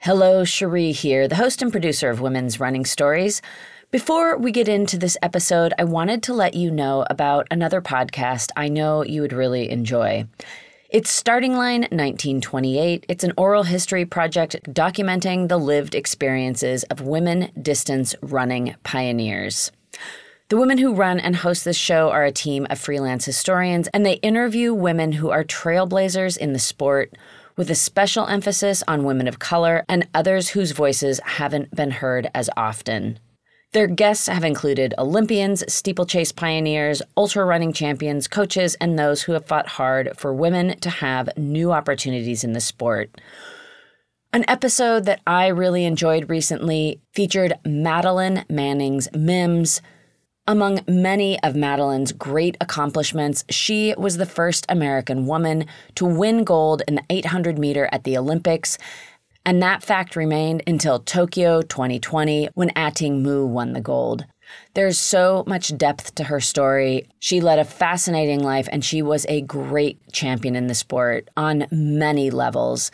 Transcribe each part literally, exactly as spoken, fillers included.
Hello, Cherie here, the host and producer of Women's Running Stories. Before we get into this episode, I wanted to let you know about another podcast I know you would really enjoy. It's Starting Line nineteen twenty-eight. It's an oral history project documenting the lived experiences of women distance running pioneers. The women who run and host this show are a team of freelance historians, and they interview women who are trailblazers in the sport, with a special emphasis on women of color and others whose voices haven't been heard as often. Their guests have included Olympians, steeplechase pioneers, ultra-running champions, coaches, and those who have fought hard for women to have new opportunities in the sport. An episode that I really enjoyed recently featured Madeline Manning's Mims. Among many of Madeline's great accomplishments, she was the first American woman to win gold in the eight hundred meter at the Olympics, and that fact remained until Tokyo twenty twenty, when Athing Mu won the gold. There's so much depth to her story. She led a fascinating life, and she was a great champion in the sport on many levels.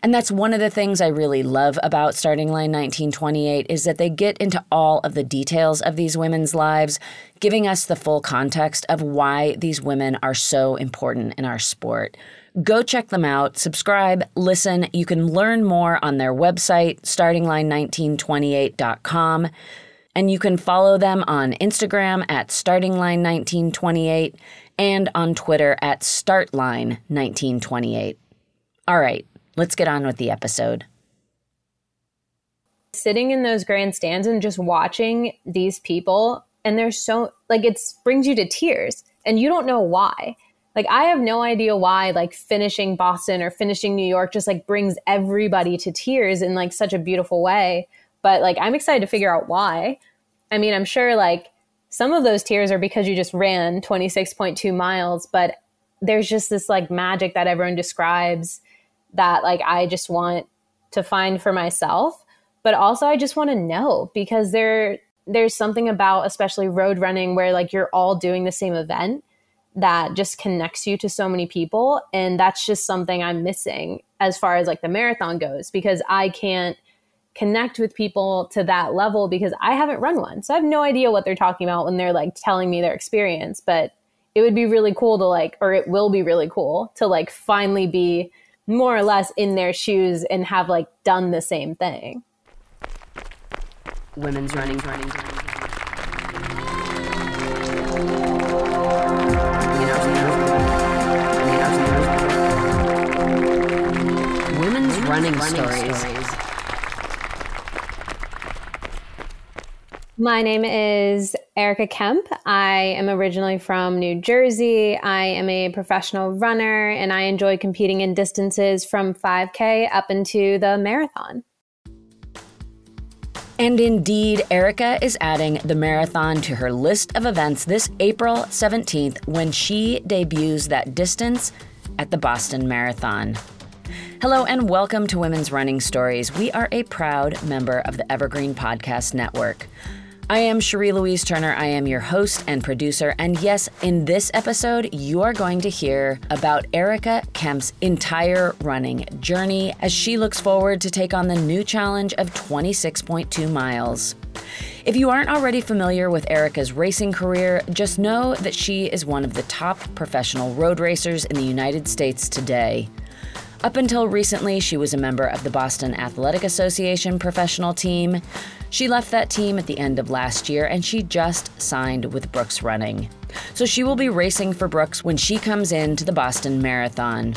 And that's one of the things I really love about Starting Line nineteen twenty-eight, is that they get into all of the details of these women's lives, giving us the full context of why these women are so important in our sport. Go check them out, subscribe, listen. You can learn more on their website, starting line nineteen twenty-eight dot com. And you can follow them on Instagram at starting line nineteen twenty-eight and on Twitter at start line nineteen twenty-eight. All right. Let's get on with the episode. Sitting in those grandstands and just watching these people, and there's so, like, it brings you to tears, and you don't know why. Like, I have no idea why, like, finishing Boston or finishing New York just, like, brings everybody to tears in, like, such a beautiful way. But, like, I'm excited to figure out why. I mean, I'm sure, like, some of those tears are because you just ran twenty-six point two miles, but there's just this, like, magic that everyone describes that, like, I just want to find for myself. But also I just want to know, because there there's something about, especially road running, where, like, you're all doing the same event that just connects you to so many people. And that's just something I'm missing as far as, like, the marathon goes, because I can't connect with people to that level because I haven't run one. So I have no idea what they're talking about when they're, like, telling me their experience. But it would be really cool to, like, or it will be really cool to, like, finally be more or less in their shoes and have, like, done the same thing. Women's running, running, running. Women's running stories. My name is Erica Kemp. I am originally from New Jersey. I am a professional runner, and I enjoy competing in distances from five K up into the marathon. And indeed, Erica is adding the marathon to her list of events this April seventeenth, when she debuts that distance at the Boston Marathon. Hello and welcome to Women's Running Stories. We are a proud member of the Evergreen Podcast Network. I am Cherie Louise Turner. I am your host and producer. And yes, in this episode, you are going to hear about Erica Kemp's entire running journey as she looks forward to take on the new challenge of twenty-six point two miles. If you aren't already familiar with Erica's racing career, just know that she is one of the top professional road racers in the United States today. Up until recently, she was a member of the Boston Athletic Association professional team. She left that team at the end of last year, and she just signed with Brooks Running. So she will be racing for Brooks when she comes into the Boston Marathon.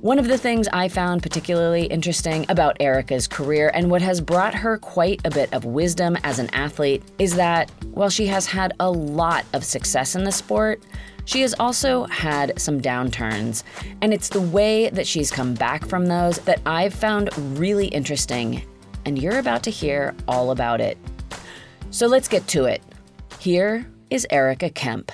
One of the things I found particularly interesting about Erica's career, and what has brought her quite a bit of wisdom as an athlete, is that while she has had a lot of success in the sport, She has also had some downturns, and it's the way that she's come back from those that I've found really interesting, and you're about to hear all about it. So let's get to it. Here is Erica Kemp.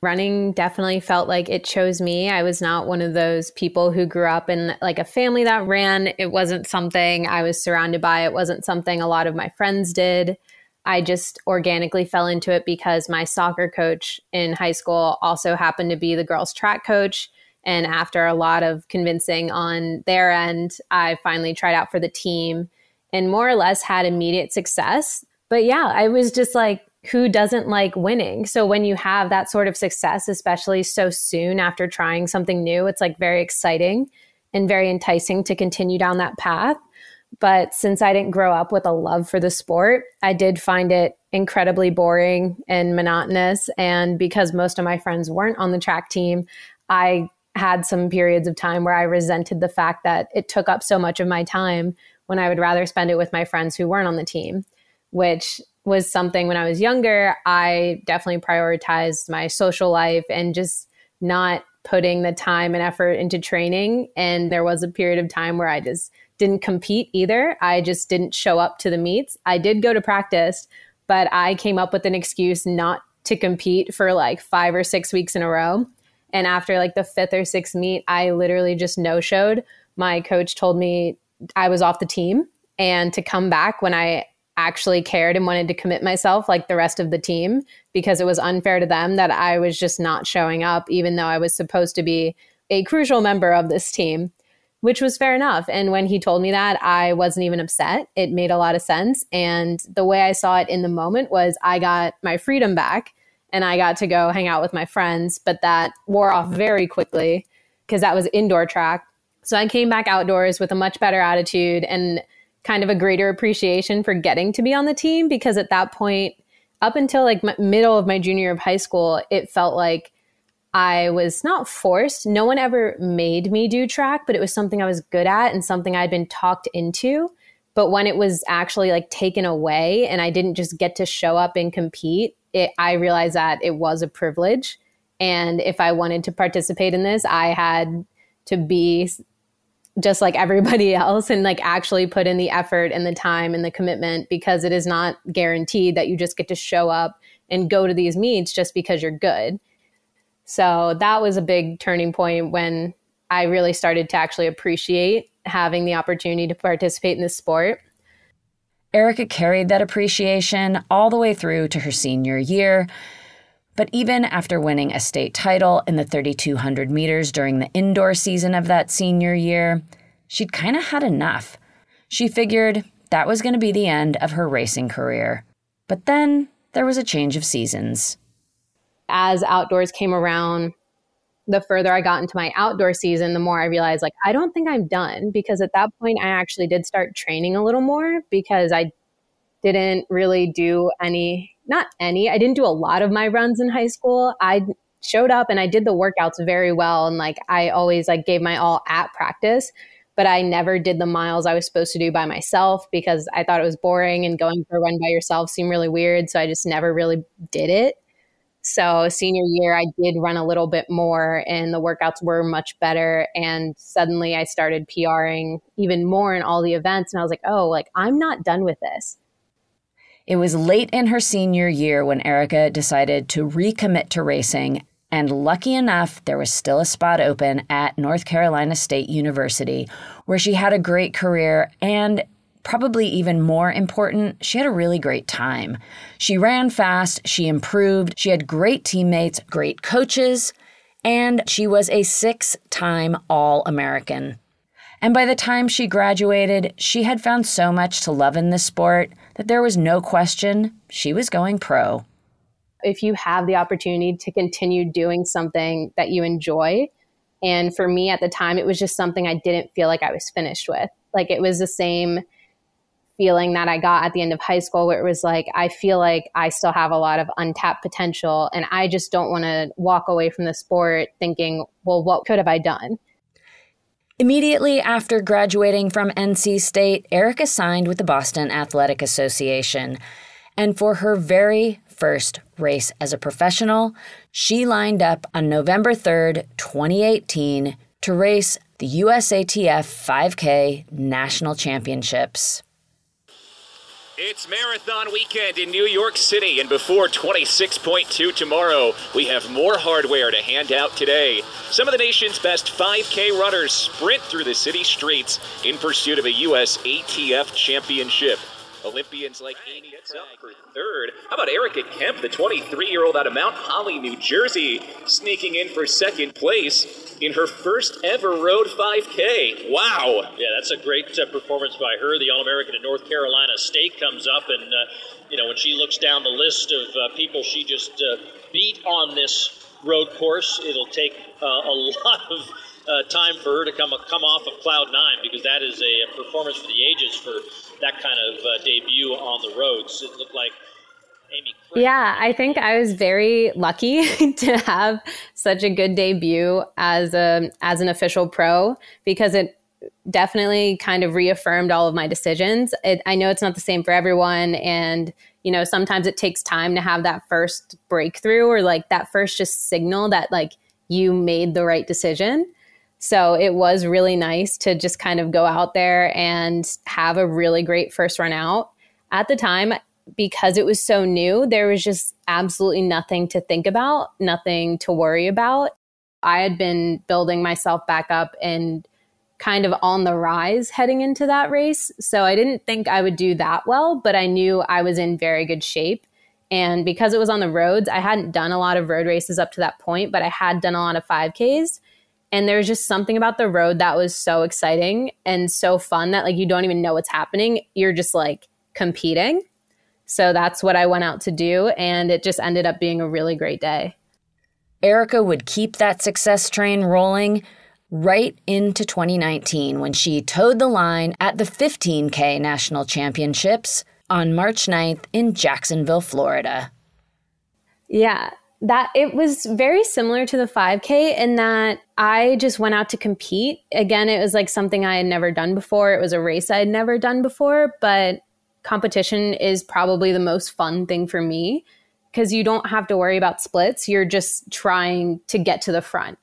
Running definitely felt like it chose me. I was not one of those people who grew up in like a family that ran. It wasn't something I was surrounded by. It wasn't something a lot of my friends did. I just organically fell into it because my soccer coach in high school also happened to be the girls' track coach. And after a lot of convincing on their end, I finally tried out for the team and more or less had immediate success. But yeah, I was just like, who doesn't like winning? So when you have that sort of success, especially so soon after trying something new, it's like very exciting and very enticing to continue down that path. But since I didn't grow up with a love for the sport, I did find it incredibly boring and monotonous. And because most of my friends weren't on the track team, I had some periods of time where I resented the fact that it took up so much of my time when I would rather spend it with my friends who weren't on the team, which was something when I was younger, I definitely prioritized my social life and just not putting the time and effort into training. And there was a period of time where I just didn't compete either. I just didn't show up to the meets. I did go to practice, but I came up with an excuse not to compete for like five or six weeks in a row. And after like the fifth or sixth meet, I literally just no-showed. My coach told me I was off the team and to come back when I actually cared and wanted to commit myself like the rest of the team, because it was unfair to them that I was just not showing up, even though I was supposed to be a crucial member of this team, which was fair enough. And when he told me that, I wasn't even upset. It made a lot of sense. And the way I saw it in the moment was I got my freedom back and I got to go hang out with my friends, but that wore off very quickly because that was indoor track. So I came back outdoors with a much better attitude and kind of a greater appreciation for getting to be on the team, because at that point, up until like m- middle of my junior year of high school, it felt like I was not forced. No one ever made me do track, but it was something I was good at and something I'd been talked into. But when it was actually like taken away and I didn't just get to show up and compete, it, I realized that it was a privilege. And if I wanted to participate in this, I had to be just like everybody else and like actually put in the effort and the time and the commitment, because it is not guaranteed that you just get to show up and go to these meets just because you're good. So that was a big turning point when I really started to actually appreciate having the opportunity to participate in this sport. Erica carried that appreciation all the way through to her senior year. But even after winning a state title in the thirty-two hundred meters during the indoor season of that senior year, she'd kind of had enough. She figured that was going to be the end of her racing career. But then there was a change of seasons. As outdoors came around, the further I got into my outdoor season, the more I realized, like, I don't think I'm done, because at that point, I actually did start training a little more because I didn't really do any Not any. I didn't do a lot of my runs in high school. I showed up and I did the workouts very well. And like, I always like gave my all at practice, but I never did the miles I was supposed to do by myself because I thought it was boring and going for a run by yourself seemed really weird. So I just never really did it. So senior year, I did run a little bit more and the workouts were much better. And suddenly I started PRing even more in all the events. And I was like, oh, like I'm not done with this. It was late in her senior year when Erica decided to recommit to racing, and lucky enough, there was still a spot open at North Carolina State University, where she had a great career and, probably even more important, she had a really great time. She ran fast, she improved, she had great teammates, great coaches, and she was a six-time All-American. And by the time she graduated, she had found so much to love in this sport that there was no question she was going pro. If you have the opportunity to continue doing something that you enjoy, and for me at the time, it was just something I didn't feel like I was finished with. Like it was the same feeling that I got at the end of high school where it was like, I feel like I still have a lot of untapped potential and I just don't want to walk away from the sport thinking, well, what could have I done? Immediately after graduating from N C State, Erica signed with the Boston Athletic Association. And for her very first race as a professional, she lined up on November third, twenty eighteen, to race the U S A T F five K National Championships. It's marathon weekend in New York City, and before twenty-six point two tomorrow, we have more hardware to hand out today. Some of the nation's best five K runners sprint through the city streets in pursuit of a U S A T F championship. Olympians like Amy gets up for third. How about Erica Kemp, the twenty-three-year-old out of Mount Holly, New Jersey, sneaking in for second place in her first ever road five K. Wow. Yeah, that's a great uh, performance by her. The All-American at North Carolina State comes up, and, uh, you know, when she looks down the list of uh, people she just uh, beat on this road course, it'll take uh, a lot of uh, time for her to come, come off of cloud nine, because that is a performance for the ages for that kind of uh, debut on the roads. It looked like Amy Craig. Yeah, I think I was very lucky to have such a good debut as a as an official pro, because it definitely kind of reaffirmed all of my decisions. It, I know it's not the same for everyone, and you know sometimes it takes time to have that first breakthrough, or like that first just signal that like you made the right decision. So it was really nice to just kind of go out there and have a really great first run out. At the time, because it was so new, there was just absolutely nothing to think about, nothing to worry about. I had been building myself back up and kind of on the rise heading into that race. So I didn't think I would do that well, but I knew I was in very good shape. And because it was on the roads, I hadn't done a lot of road races up to that point, but I had done a lot of five Ks. And there's just something about the road that was so exciting and so fun that like you don't even know what's happening. You're just like competing. So that's what I went out to do. And it just ended up being a really great day. Erica would keep that success train rolling right into twenty nineteen when she towed the line at the fifteen K National Championships on March ninth in Jacksonville, Florida. Yeah. That it was very similar to the five K in that I just went out to compete. Again, it was like something I had never done before. It was a race I had never done before, but competition is probably the most fun thing for me because you don't have to worry about splits. You're just trying to get to the front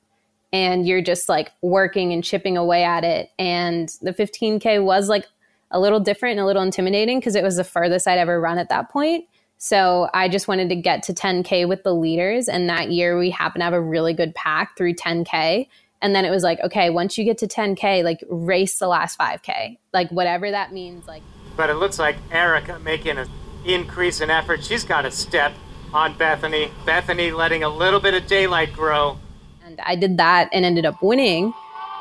and you're just like working and chipping away at it. And the fifteen K was like a little different and a little intimidating because it was the furthest I'd ever run at that point. So I just wanted to get to ten K with the leaders. And that year we happened to have a really good pack through ten K. And then it was like, okay, once you get to ten K, like race the last five K, like whatever that means. Like, but it looks like Erica making an increase in effort. She's got a step on Bethany. Bethany letting a little bit of daylight grow. And I did that and ended up winning,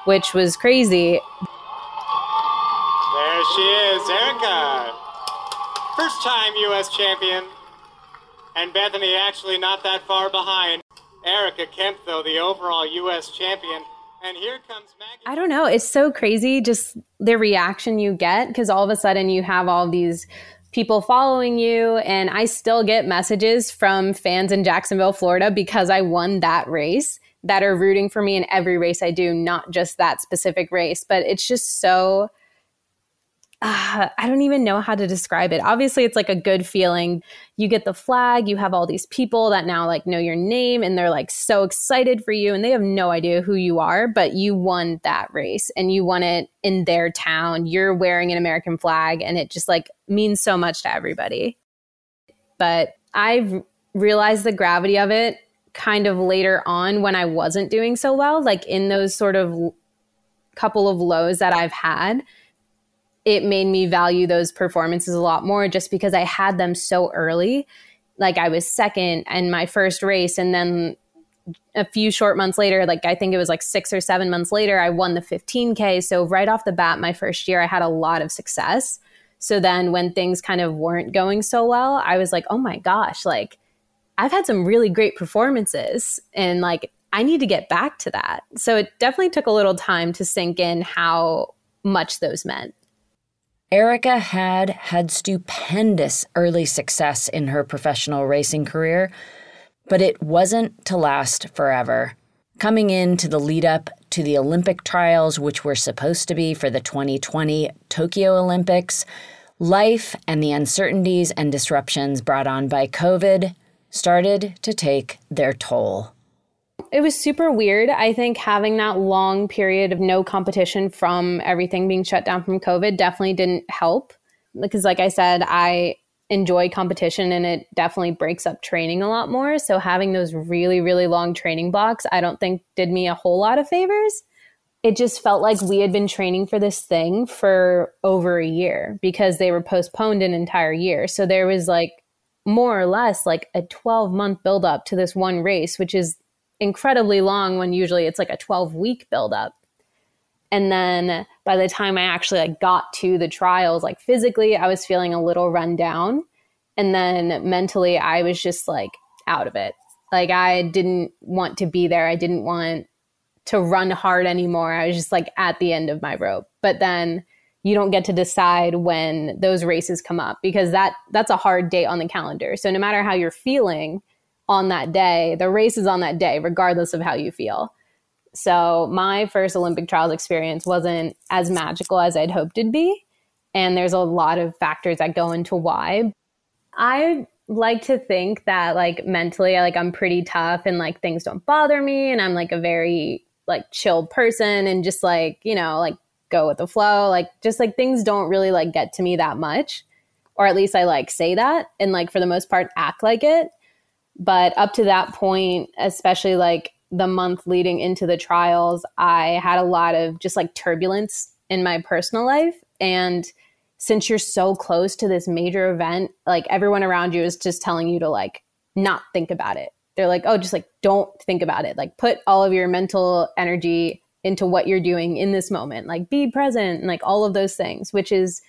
which was crazy. There she is, Erica. First time U S champion, and Bethany actually not that far behind. Erica Kemp, though, the overall U S champion. And here comes Maggie. I don't know. It's so crazy just the reaction you get because all of a sudden you have all these people following you. And I still get messages from fans in Jacksonville, Florida, because I won that race that are rooting for me in every race I do, not just that specific race. But it's just so... Uh, I don't even know how to describe it. Obviously, it's like a good feeling. You get the flag. You have all these people that now like know your name and they're like so excited for you and they have no idea who you are, but you won that race and you won it in their town. You're wearing an American flag and it just like means so much to everybody. But I've realized the gravity of it kind of later on when I wasn't doing so well, like in those sort of couple of lows that I've had. It made me value those performances a lot more just because I had them so early. Like I was second in my first race. And then a few short months later, like I think it was like six or seven months later, I won the fifteen K. So right off the bat, my first year, I had a lot of success. So then when things kind of weren't going so well, I was like, oh my gosh, like I've had some really great performances and like I need to get back to that. So it definitely took a little time to sink in how much those meant. Erica had had stupendous early success in her professional racing career, but it wasn't to last forever. Coming into the lead-up to the Olympic trials, which were supposed to be for the twenty twenty Tokyo Olympics, life and the uncertainties and disruptions brought on by COVID started to take their toll. It was super weird. I think having that long period of no competition from everything being shut down from COVID definitely didn't help. Because like I said, I enjoy competition and it definitely breaks up training a lot more. So having those really, really long training blocks, I don't think did me a whole lot of favors. It just felt like we had been training for this thing for over a year because they were postponed an entire year. So there was like more or less like a twelve month buildup to this one race, which is incredibly long when usually it's like a twelve week buildup. And then by the time I actually like got to the trials, like physically, I was feeling a little run down. And then mentally, I was just like out of it. Like I didn't want to be there. I didn't want to run hard anymore. I was just like at the end of my rope. But then you don't get to decide when those races come up because that that's a hard date on the calendar. So no matter how you're feeling on that day, the race is on that day, regardless of how you feel. So my first Olympic trials experience wasn't as magical as I'd hoped it'd be. And there's a lot of factors that go into why. I like to think that like mentally, like I'm pretty tough and like things don't bother me. And I'm like a very like chill person and just like, you know, like go with the flow. Like just like things don't really like get to me that much. Or at least I like say that and like for the most part act like it. But up to that point, especially like the month leading into the trials, I had a lot of just like turbulence in my personal life. And since you're so close to this major event, like everyone around you is just telling you to like not think about it. They're like, oh, just like don't think about it. Like put all of your mental energy into what you're doing in this moment, like be present and like all of those things, which is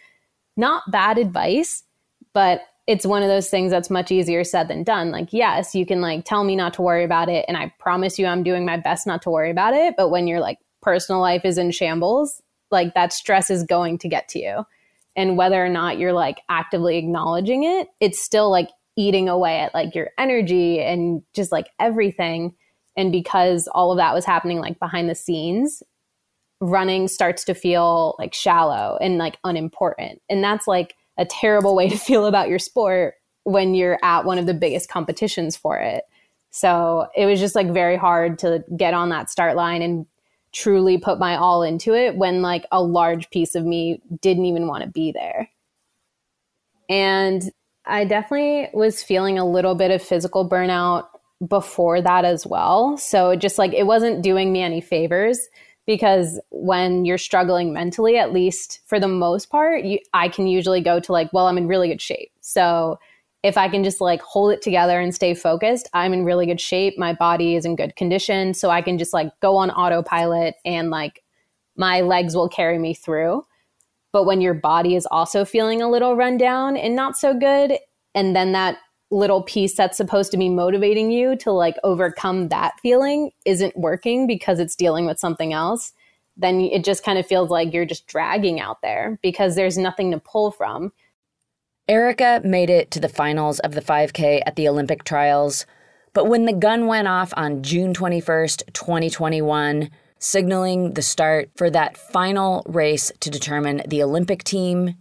not bad advice, but it's one of those things that's much easier said than done. Like, yes, you can like tell me not to worry about it. And I promise you, I'm doing my best not to worry about it. But when your like personal life is in shambles, like that stress is going to get to you. And whether or not you're like actively acknowledging it, it's still like eating away at like your energy and just like everything. And because all of that was happening like behind the scenes, running starts to feel like shallow and like unimportant. And that's like a terrible way to feel about your sport when you're at one of the biggest competitions for it. So it was just like very hard to get on that start line and truly put my all into it when like a large piece of me didn't even want to be there. And I definitely was feeling a little bit of physical burnout before that as well. So just like it wasn't doing me any favors. Because when you're struggling mentally, at least for the most part, you, I can usually go to like, well, I'm in really good shape. So if I can just like hold it together and stay focused, I'm in really good shape. My body is in good condition. So I can just like go on autopilot and like my legs will carry me through. But when your body is also feeling a little run down and not so good, and then that little piece that's supposed to be motivating you to like overcome that feeling isn't working because it's dealing with something else, then it just kind of feels like you're just dragging out there because there's nothing to pull from. Erica made it to the finals of the five K at the Olympic trials, but when the gun went off on June twenty-first, twenty twenty-one, signaling the start for that final race to determine the Olympic team,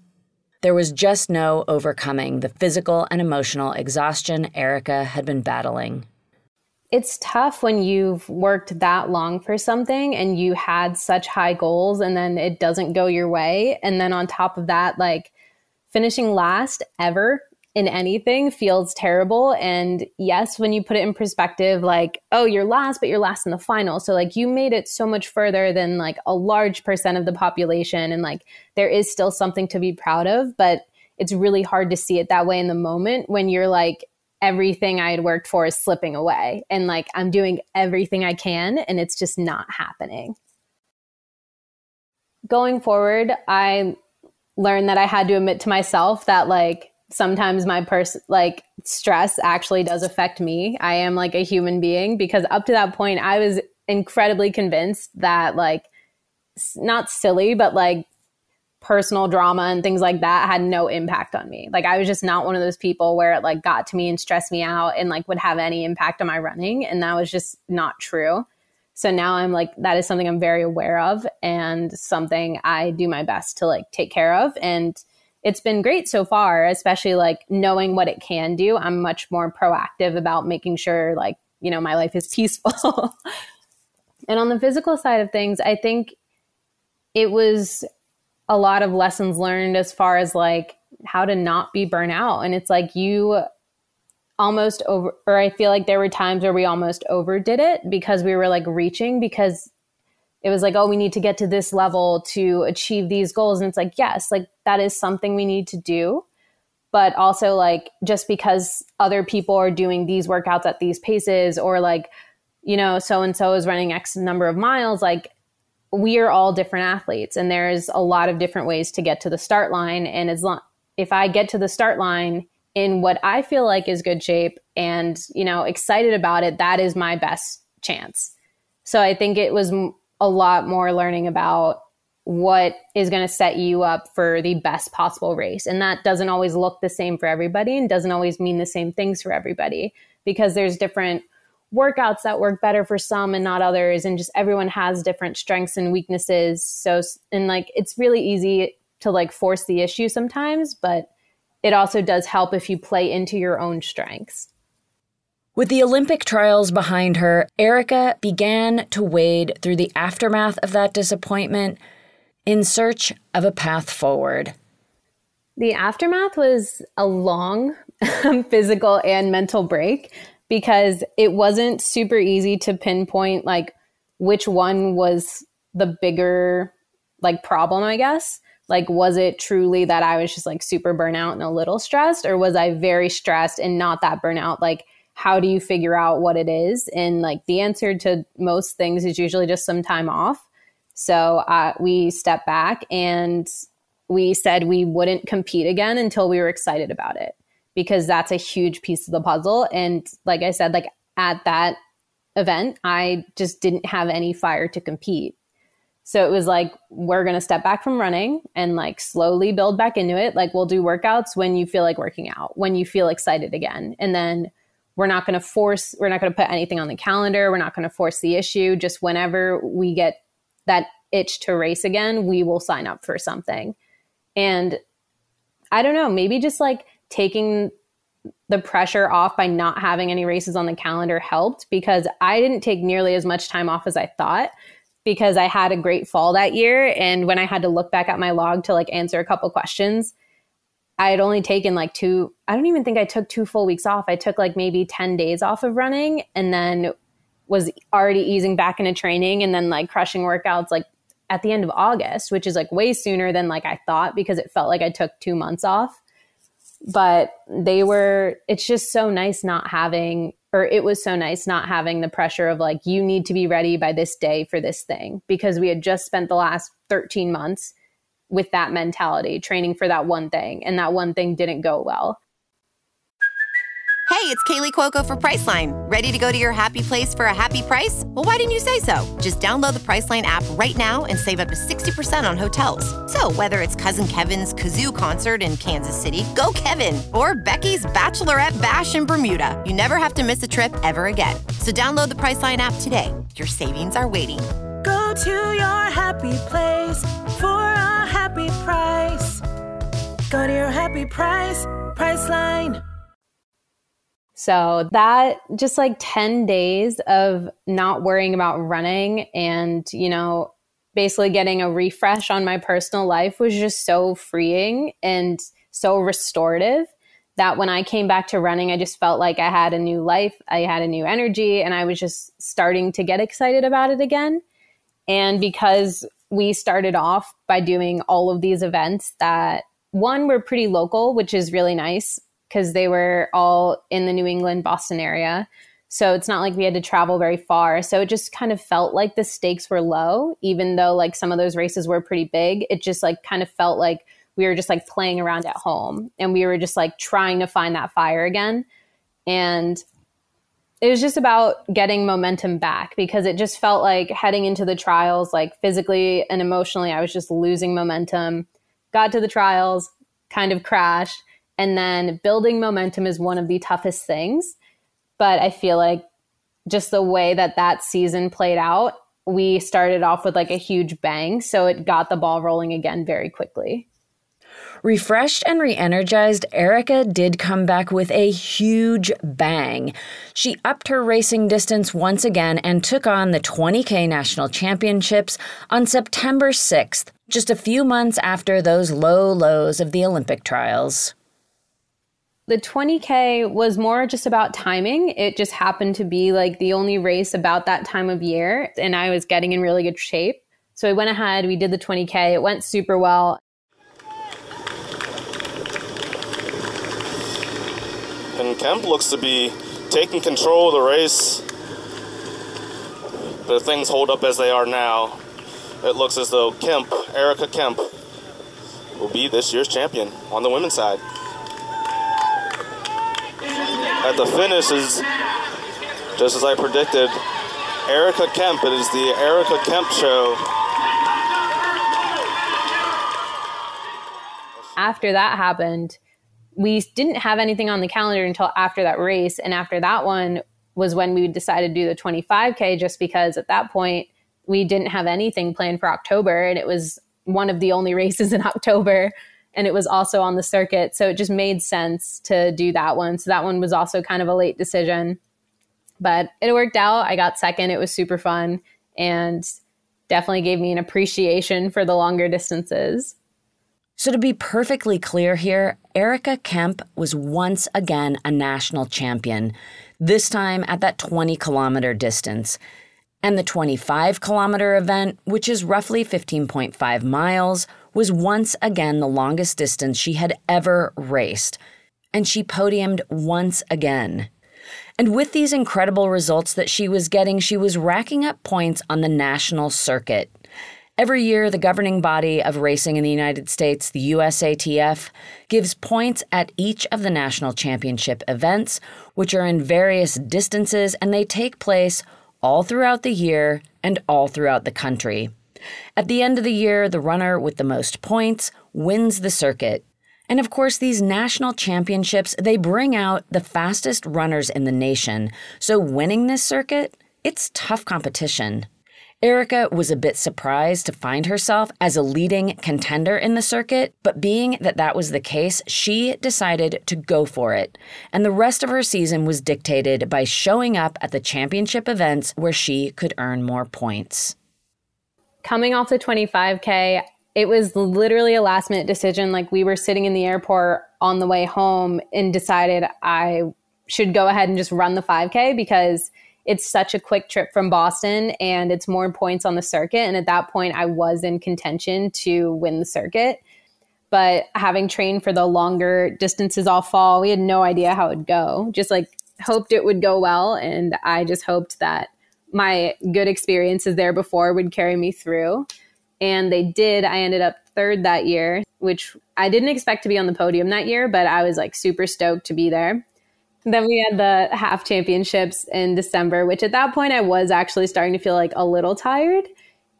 there was just no overcoming the physical and emotional exhaustion Erica had been battling. It's tough when you've worked that long for something and you had such high goals and then it doesn't go your way. And then on top of that, like finishing last ever in anything feels terrible. And yes, when you put it in perspective, like, oh, you're last, but you're last in the final. So like you made it so much further than like a large percent of the population. And like there is still something to be proud of, but it's really hard to see it that way in the moment when you're like, everything I had worked for is slipping away. And like I'm doing everything I can and it's just not happening. Going forward, I learned that I had to admit to myself that like, sometimes my pers- like stress actually does affect me. I am like a human being because up to that point, I was incredibly convinced that like, not silly, but like personal drama and things like that had no impact on me. Like I was just not one of those people where it like got to me and stressed me out and like would have any impact on my running. And that was just not true. So now I'm like, that is something I'm very aware of and something I do my best to like take care of. And it's been great so far, especially like knowing what it can do. I'm much more proactive about making sure like, you know, my life is peaceful. And on the physical side of things, I think it was a lot of lessons learned as far as like how to not be burnt out. And it's like you almost over, or I feel like there were times where we almost overdid it because we were like reaching, because it was like, oh, we need to get to this level to achieve these goals. And it's like, yes, like that is something we need to do. But also like, just because other people are doing these workouts at these paces, or like, you know, so-and-so is running X number of miles, like we are all different athletes and there's a lot of different ways to get to the start line. And as long, if I get to the start line in what I feel like is good shape and, you know, excited about it, that is my best chance. So I think it was a lot more learning about what is going to set you up for the best possible race. And that doesn't always look the same for everybody and doesn't always mean the same things for everybody, because there's different workouts that work better for some and not others. And just everyone has different strengths and weaknesses. So, and like, it's really easy to like force the issue sometimes, but it also does help if you play into your own strengths. With the Olympic trials behind her, Erica began to wade through the aftermath of that disappointment in search of a path forward. The aftermath was a long physical and mental break, because it wasn't super easy to pinpoint like which one was the bigger like problem, I guess. Like, was it truly that I was just like super burnout and a little stressed, or was I very stressed and not that burnout? Like, how do you figure out what it is? And like the answer to most things is usually just some time off. So uh, we stepped back and we said we wouldn't compete again until we were excited about it, because that's a huge piece of the puzzle. And like I said, like at that event, I just didn't have any fire to compete. So it was like, we're going to step back from running and like slowly build back into it. Like, we'll do workouts when you feel like working out, when you feel excited again. And then we're not going to force, we're not going to put anything on the calendar. We're not going to force the issue. Just whenever we get that itch to race again, we will sign up for something. And I don't know, maybe just like taking the pressure off by not having any races on the calendar helped, because I didn't take nearly as much time off as I thought, because I had a great fall that year. And when I had to look back at my log to like answer a couple questions, I had only taken like two, I don't even think I took two full weeks off. I took like maybe ten days off of running, and then was already easing back into training and then like crushing workouts like at the end of August, which is like way sooner than like I thought, because it felt like I took two months off. But they were, it's just so nice not having, or it was so nice not having the pressure of like, you need to be ready by this day for this thing, because we had just spent the last thirteen months with that mentality, training for that one thing, and that one thing didn't go well. Hey, it's Kaylee Cuoco for Priceline. Ready to go to your happy place for a happy price? Well, why didn't you say so? Just download the Priceline app right now and save up to sixty percent on hotels. So whether it's Cousin Kevin's Kazoo Concert in Kansas City, go Kevin, or Becky's Bachelorette Bash in Bermuda, you never have to miss a trip ever again. So download the Priceline app today. Your savings are waiting. Go to your happy place for a happy price. Go to your happy price, Priceline. So that just like ten days of not worrying about running and, you know, basically getting a refresh on my personal life was just so freeing and so restorative that when I came back to running, I just felt like I had a new life. I had a new energy, and I was just starting to get excited about it again. And because we started off by doing all of these events that, one, were pretty local, which is really nice because they were all in the New England, Boston area. So it's not like we had to travel very far. So it just kind of felt like the stakes were low, even though like some of those races were pretty big. It just like kind of felt like we were just like playing around at home, and we were just like trying to find that fire again. And it was just about getting momentum back, because it just felt like heading into the trials, like physically and emotionally, I was just losing momentum. Got to the trials, kind of crashed, and then building momentum is one of the toughest things. But I feel like just the way that that season played out, we started off with like a huge bang, so it got the ball rolling again very quickly. Refreshed and re-energized, Erica did come back with a huge bang. She upped her racing distance once again and took on the twenty K National Championships on September sixth, just a few months after those low lows of the Olympic trials. The twenty K was more just about timing. It just happened to be like the only race about that time of year, and I was getting in really good shape. So we went ahead, we did the twenty K, it went super well. And Kemp looks to be taking control of the race. But if things hold up as they are now, it looks as though Kemp, Erica Kemp, will be this year's champion on the women's side. At the finish is, just as I predicted, Erica Kemp. It is the Erica Kemp show. After that happened, we didn't have anything on the calendar until after that race. And after that one was when we decided to do the twenty-five K, just because at that point we didn't have anything planned for October. And it was one of the only races in October. And it was also on the circuit. So it just made sense to do that one. So that one was also kind of a late decision. But it worked out. I got second. It was super fun and definitely gave me an appreciation for the longer distances. So to be perfectly clear here, Erica Kemp was once again a national champion, this time at that twenty kilometer distance. And the twenty-five kilometer event, which is roughly fifteen point five miles, was once again the longest distance she had ever raced. And she podiumed once again. And with these incredible results that she was getting, she was racking up points on the national circuit. Every year, the governing body of racing in the United States, the U S A T F, gives points at each of the national championship events, which are in various distances, and they take place all throughout the year and all throughout the country. At the end of the year, the runner with the most points wins the circuit. And of course, these national championships, they bring out the fastest runners in the nation. So winning this circuit, it's tough competition. Erica was a bit surprised to find herself as a leading contender in the circuit, but being that that was the case, she decided to go for it. And the rest of her season was dictated by showing up at the championship events where she could earn more points. Coming off the twenty-five K, it was literally a last minute decision. Like, we were sitting in the airport on the way home and decided I should go ahead and just run the five K because it's such a quick trip from Boston and it's more points on the circuit. And at that point, I was in contention to win the circuit. But having trained for the longer distances all fall, we had no idea how it would go. Just like hoped it would go well. And I just hoped that my good experiences there before would carry me through. And they did. I ended up third that year, which I didn't expect to be on the podium that year, but I was like super stoked to be there. Then we had the half championships in December, which at that point I was actually starting to feel like a little tired.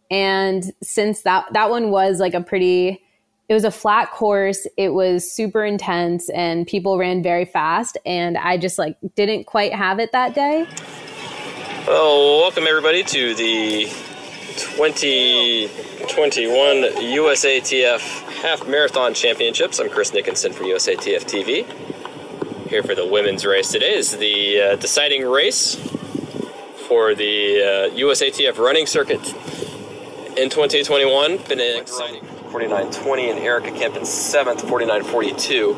And since that, that one was like a pretty, it was a flat course. It was super intense and people ran very fast. And I just like didn't quite have it that day. Well, welcome everybody to the twenty twenty-one U S A T F Half Marathon Championships. I'm Chris Nickinson from U S A T F T V. Here for the women's race today. This is the uh, deciding race for the uh, U S A T F running circuit in twenty twenty-one. Been an exciting forty-nine twenty and Erica Kemp in seventh, forty-nine forty-two.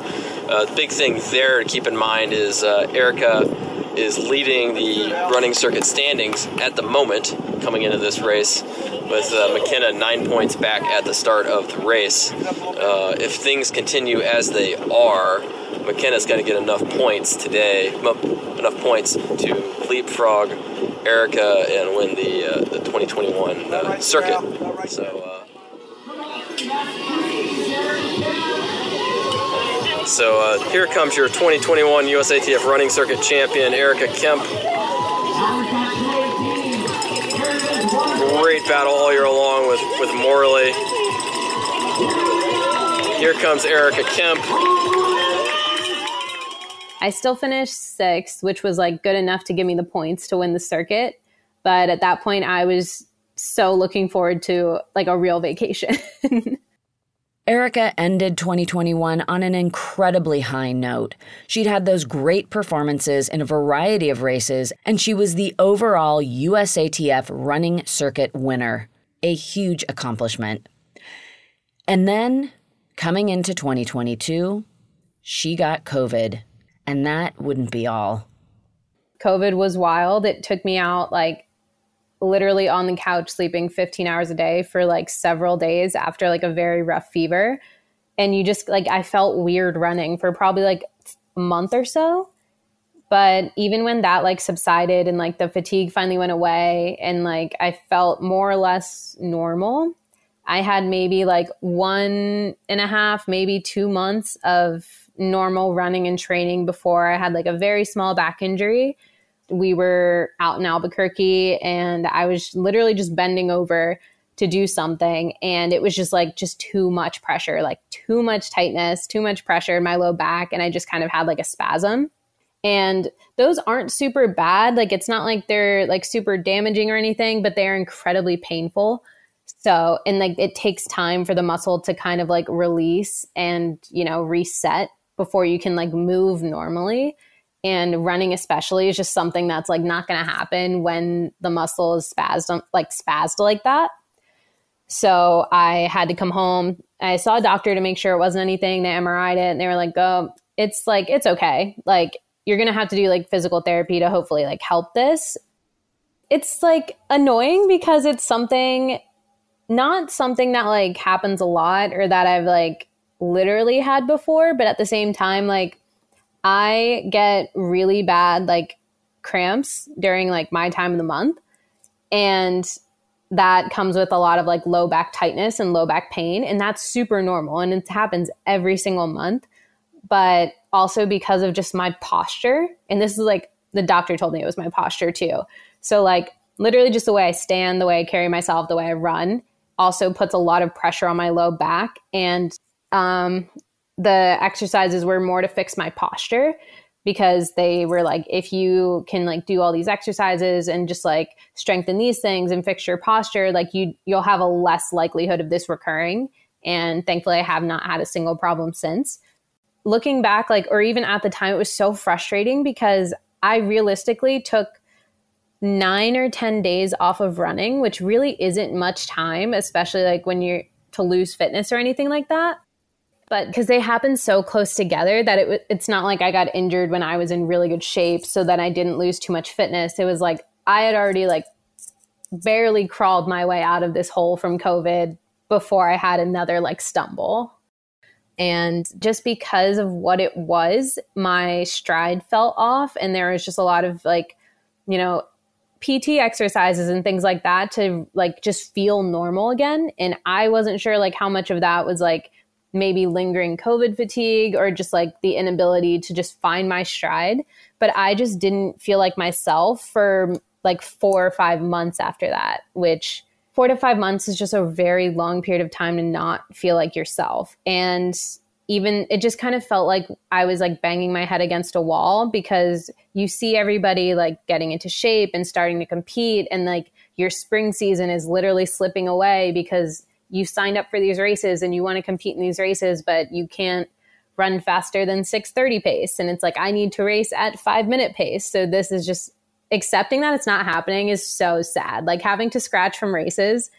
Uh, the big thing there to keep in mind is uh, Erica is leading the running circuit standings at the moment coming into this race, with uh, McKenna nine points back at the start of the race. Uh, if things continue as they are, McKenna's going to get enough points today, enough points to leapfrog Erica and win the uh, the twenty twenty-one uh, circuit. So, uh, so uh, here comes your twenty twenty-one U S A T F running circuit champion, Erica Kemp. Great battle all year long with with Morley. Here comes Erica Kemp. I still finished sixth, which was like good enough to give me the points to win the circuit. But at that point, I was so looking forward to like a real vacation. Erica ended twenty twenty-one on an incredibly high note. She'd had those great performances in a variety of races, and she was the overall U S A T F running circuit winner. A huge accomplishment. And then, coming into twenty twenty-two, she got COVID, and that wouldn't be all. COVID was wild. It took me out, like, literally on the couch sleeping fifteen hours a day for like several days after like a very rough fever. And you just like, I felt weird running for probably like a month or so. But even when that like subsided and like the fatigue finally went away and like I felt more or less normal, I had maybe like one and a half, maybe two months of normal running and training before I had like a very small back injury. We were out in Albuquerque and I was literally just bending over to do something. And it was just like, just too much pressure, like too much tightness, too much pressure in my low back. And I just kind of had like a spasm. And those aren't super bad. Like, it's not like they're like super damaging or anything, but they're incredibly painful. So, and like, it takes time for the muscle to kind of like release and, you know, reset before you can like move normally. And running especially is just something that's like not going to happen when the muscle is spasmed, like spazzed like that. So I had to come home. I saw a doctor to make sure it wasn't anything. They M R I'd it and they were like, oh, it's like, it's okay. Like, you're going to have to do like physical therapy to hopefully like help this. It's like annoying because it's something, not something that like happens a lot or that I've like literally had before. But at the same time, like, I get really bad like cramps during like my time of the month. And that comes with a lot of like low back tightness and low back pain. And that's super normal. And it happens every single month. But also because of just my posture. And this is like, the doctor told me it was my posture too. So like literally just the way I stand, the way I carry myself, the way I run also puts a lot of pressure on my low back. And um the exercises were more to fix my posture because they were like, if you can like do all these exercises and just like strengthen these things and fix your posture, like you, you'll have a less likelihood of this recurring. And thankfully I have not had a single problem since. Looking back, like, or even at the time, it was so frustrating because I realistically took nine or ten days off of running, which really isn't much time, especially like when you're to lose fitness or anything like that. But because they happened so close together that it it's not like I got injured when I was in really good shape so that I didn't lose too much fitness. It was like I had already like barely crawled my way out of this hole from COVID before I had another like stumble. And just because of what it was, my stride felt off and there was just a lot of like, you know, P T exercises and things like that to like just feel normal again. And I wasn't sure like how much of that was like maybe lingering COVID fatigue or just like the inability to just find my stride. But I just didn't feel like myself for like four or five months after that, which four to five months is just a very long period of time to not feel like yourself. And even it just kind of felt like I was like banging my head against a wall because you see everybody like getting into shape and starting to compete. And like your spring season is literally slipping away because you signed up for these races and you want to compete in these races, but you can't run faster than six thirty pace. And it's like, I need to race at five minute pace. So this is just accepting that it's not happening is so sad. Like having to scratch from races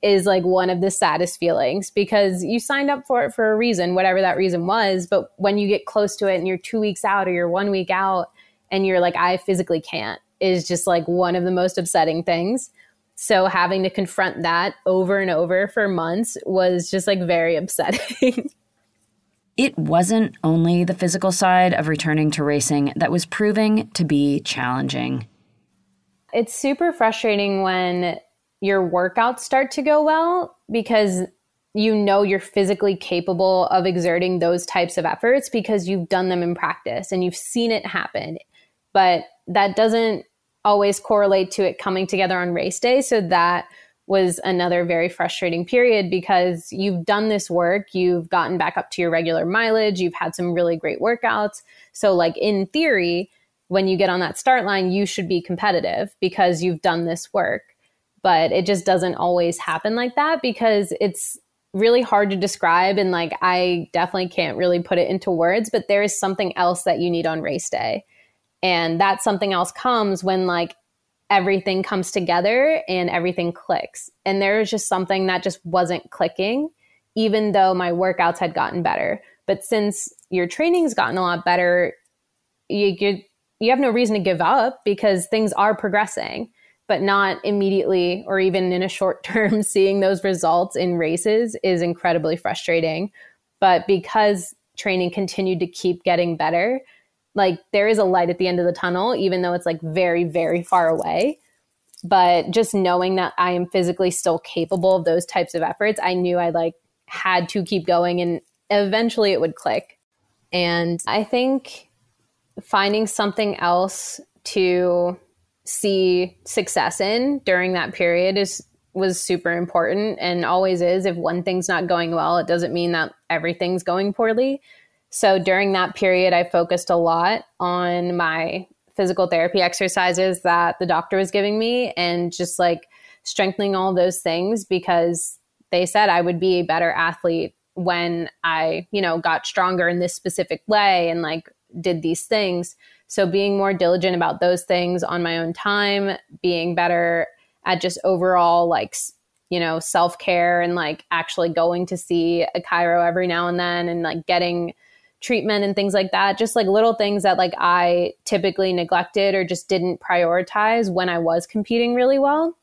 is like one of the saddest feelings because you signed up for it for a reason, whatever that reason was. But when you get close to it and you're two weeks out or you're one week out and you're like, I physically can't, is just like one of the most upsetting things. So having to confront that over and over for months was just like very upsetting. It wasn't only the physical side of returning to racing that was proving to be challenging. It's super frustrating when your workouts start to go well because you know you're physically capable of exerting those types of efforts because you've done them in practice and you've seen it happen. But that doesn't always correlate to it coming together on race day. So that was another very frustrating period because you've done this work, you've gotten back up to your regular mileage, you've had some really great workouts. So like in theory, when you get on that start line, you should be competitive because you've done this work. But it just doesn't always happen like that because it's really hard to describe. And like, I definitely can't really put it into words, but there is something else that you need on race day. And that something else comes when like everything comes together and everything clicks. And there was just something that just wasn't clicking, even though my workouts had gotten better. But since your training's gotten a lot better, you, you, you have no reason to give up because things are progressing, but not immediately or even in a short term. Seeing those results in races is incredibly frustrating. But because training continued to keep getting better, like there is a light at the end of the tunnel, even though it's like very, very far away. But just knowing that I am physically still capable of those types of efforts, I knew I like had to keep going and eventually it would click. And I think finding something else to see success in during that period is was super important, and always is. If one thing's not going well, it doesn't mean that everything's going poorly. So during that period, I focused a lot on my physical therapy exercises that the doctor was giving me and just like strengthening all those things, because they said I would be a better athlete when I, you know, got stronger in this specific way and like did these things. So being more diligent about those things on my own time, being better at just overall like, you know, self-care and like actually going to see a chiro every now and then and like getting treatment and things like that. Just like little things that like I typically neglected or just didn't prioritize when I was competing really well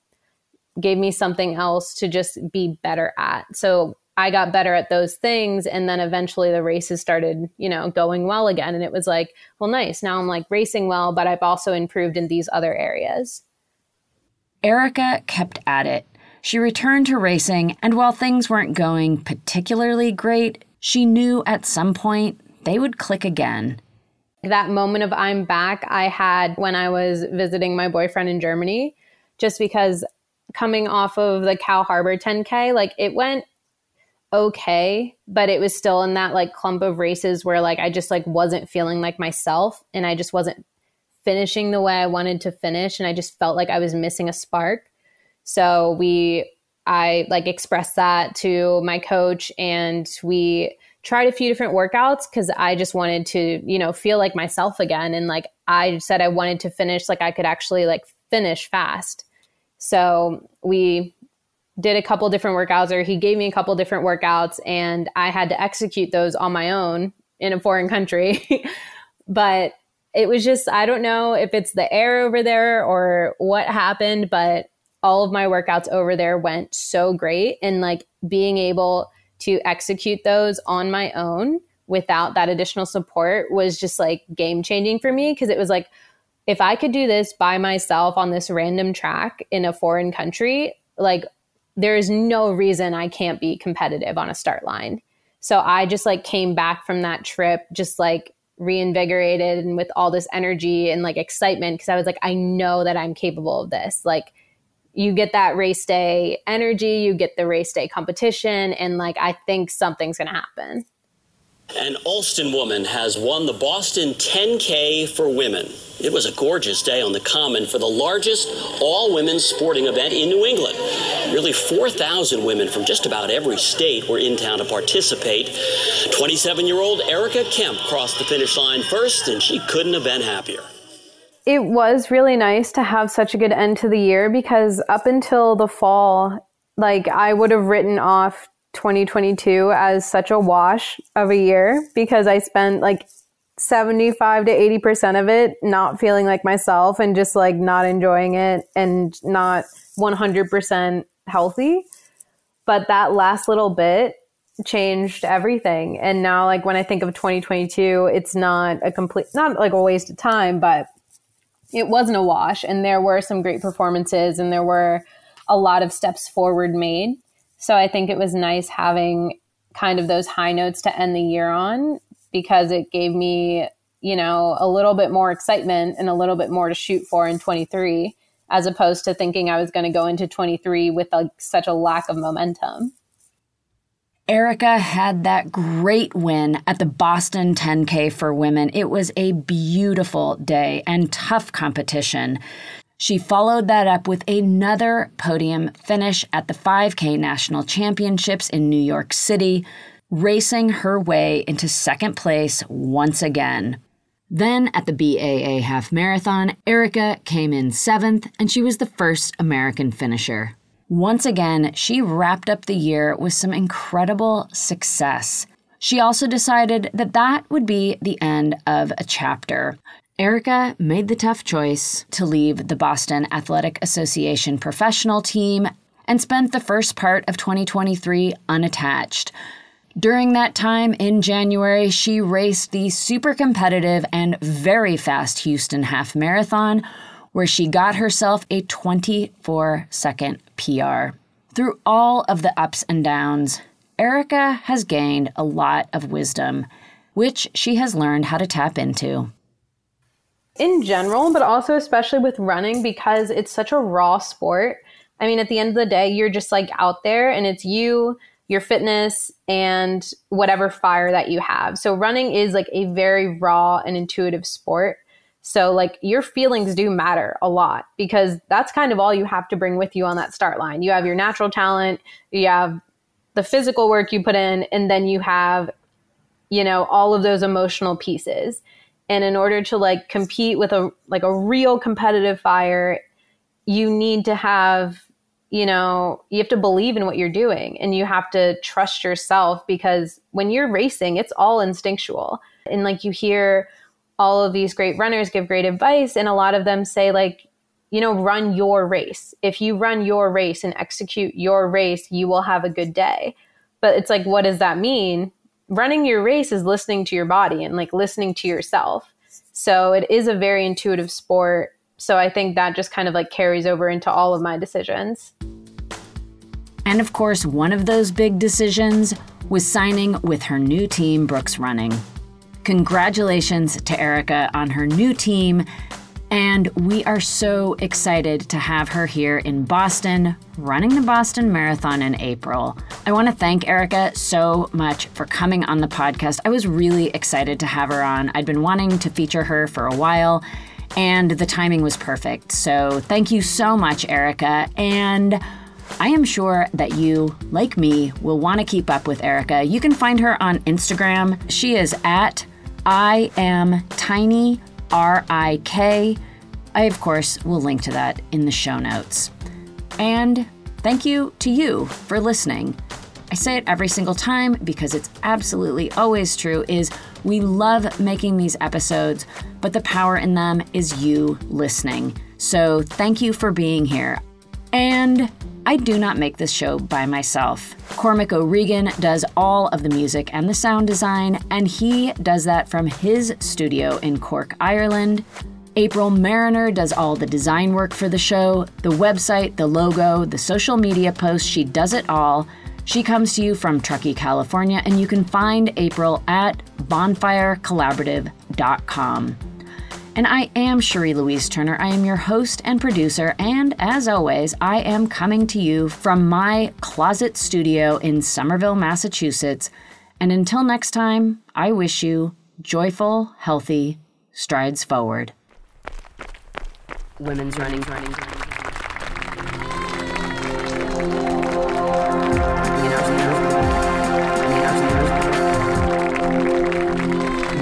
gave me something else to just be better at. So I got better at those things. And then eventually the races started, you know, going well again. And it was like, well, nice. Now I'm like racing well, but I've also improved in these other areas. Erica kept at it. She returned to racing. And while things weren't going particularly great, she knew at some point they would click again. That moment of I'm back I had when I was visiting my boyfriend in Germany, just because coming off of the Cow Harbor ten K, like it went okay, but it was still in that like clump of races where like I just like wasn't feeling like myself, and I just wasn't finishing the way I wanted to finish, and I just felt like I was missing a spark. So we I like expressed that to my coach, and we tried a few different workouts because I just wanted to, you know, feel like myself again. And like I said, I wanted to finish like I could actually like finish fast. So we did a couple different workouts, or he gave me a couple different workouts, and I had to execute those on my own in a foreign country. But it was just, I don't know if it's the air over there or what happened, but all of my workouts over there went so great. And like being able to execute those on my own without that additional support was just like game changing for me. Cause it was like, if I could do this by myself on this random track in a foreign country, like there is no reason I can't be competitive on a start line. So I just like came back from that trip, just like reinvigorated and with all this energy and like excitement. Cause I was like, I know that I'm capable of this. Like you get that race day energy, you get the race day competition. And like, I think something's going to happen. An Alston woman has won the Boston ten K for women. It was a gorgeous day on the Common for the largest all-women sporting event in New England. Nearly four thousand women from just about every state were in town to participate. twenty-seven-year-old Erica Kemp crossed the finish line first, and she couldn't have been happier. It was really nice to have such a good end to the year, because up until the fall, like I would have written off twenty twenty-two as such a wash of a year, because I spent like seventy-five to eighty percent of it not feeling like myself and just like not enjoying it and not one hundred percent healthy. But that last little bit changed everything. And now like when I think of twenty twenty-two, it's not a complete, not like a waste of time, but it wasn't a wash. And there were some great performances and there were a lot of steps forward made. So I think it was nice having kind of those high notes to end the year on, because it gave me, you know, a little bit more excitement and a little bit more to shoot for in twenty-three, as opposed to thinking I was going to go into twenty-three with like such a lack of momentum. Erica had that great win at the Boston ten K for women. It was a beautiful day and tough competition. She followed that up with another podium finish at the five K National Championships in New York City, racing her way into second place once again. Then at the B A A Half Marathon, Erica came in seventh, and she was the first American finisher. Once again, she wrapped up the year with some incredible success. She also decided that that would be the end of a chapter. Erica made the tough choice to leave the Boston Athletic Association professional team and spent the first part of twenty twenty-three unattached. During that time in January, she raced the super competitive and very fast Houston Half Marathon, where she got herself a twenty-four second P R. Through all of the ups and downs, Erica has gained a lot of wisdom, which she has learned how to tap into. In general, but also especially with running, because it's such a raw sport. I mean, at the end of the day, you're just like out there and it's you, your fitness, and whatever fire that you have. So running is like a very raw and intuitive sport. So like your feelings do matter a lot, because that's kind of all you have to bring with you on that start line. You have your natural talent, you have the physical work you put in, and then you have, you know, all of those emotional pieces. And in order to like compete with a like a real competitive fire, you need to have, you know, you have to believe in what you're doing and you have to trust yourself, because when you're racing, it's all instinctual. And like you hear all of these great runners give great advice, and a lot of them say like, you know, run your race. If you run your race and execute your race, you will have a good day. But it's like, what does that mean? Running your race is listening to your body and like listening to yourself. So it is a very intuitive sport. So I think that just kind of like carries over into all of my decisions. And of course, one of those big decisions was signing with her new team, Brooks Running. Congratulations to Erica on her new team. And we are so excited to have her here in Boston, running the Boston Marathon in April. I want to thank Erica so much for coming on the podcast. I was really excited to have her on. I'd been wanting to feature her for a while, and the timing was perfect. So thank you so much, Erica. And I am sure that you, like me, will want to keep up with Erica. You can find her on Instagram. She is at I am tiny R I K. I, of course, will link to that in the show notes. And thank you to you for listening. I say it every single time because it's absolutely always true, is we love making these episodes, but the power in them is you listening. So thank you for being here. And I do not make this show by myself. Cormac O'Regan does all of the music and the sound design, and he does that from his studio in Cork, Ireland. April Mariner does all the design work for the show, the website, the logo, the social media posts. She does it all. She comes to you from Truckee, California, and you can find April at bonfire collaborative dot com. And I am Cherie Louise Turner. I am your host and producer, and as always, I am coming to you from my closet studio in Somerville, Massachusetts. And until next time, I wish you joyful, healthy strides forward. Women's running, running, running.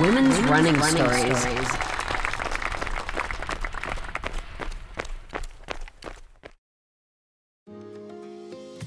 Women's running, running stories.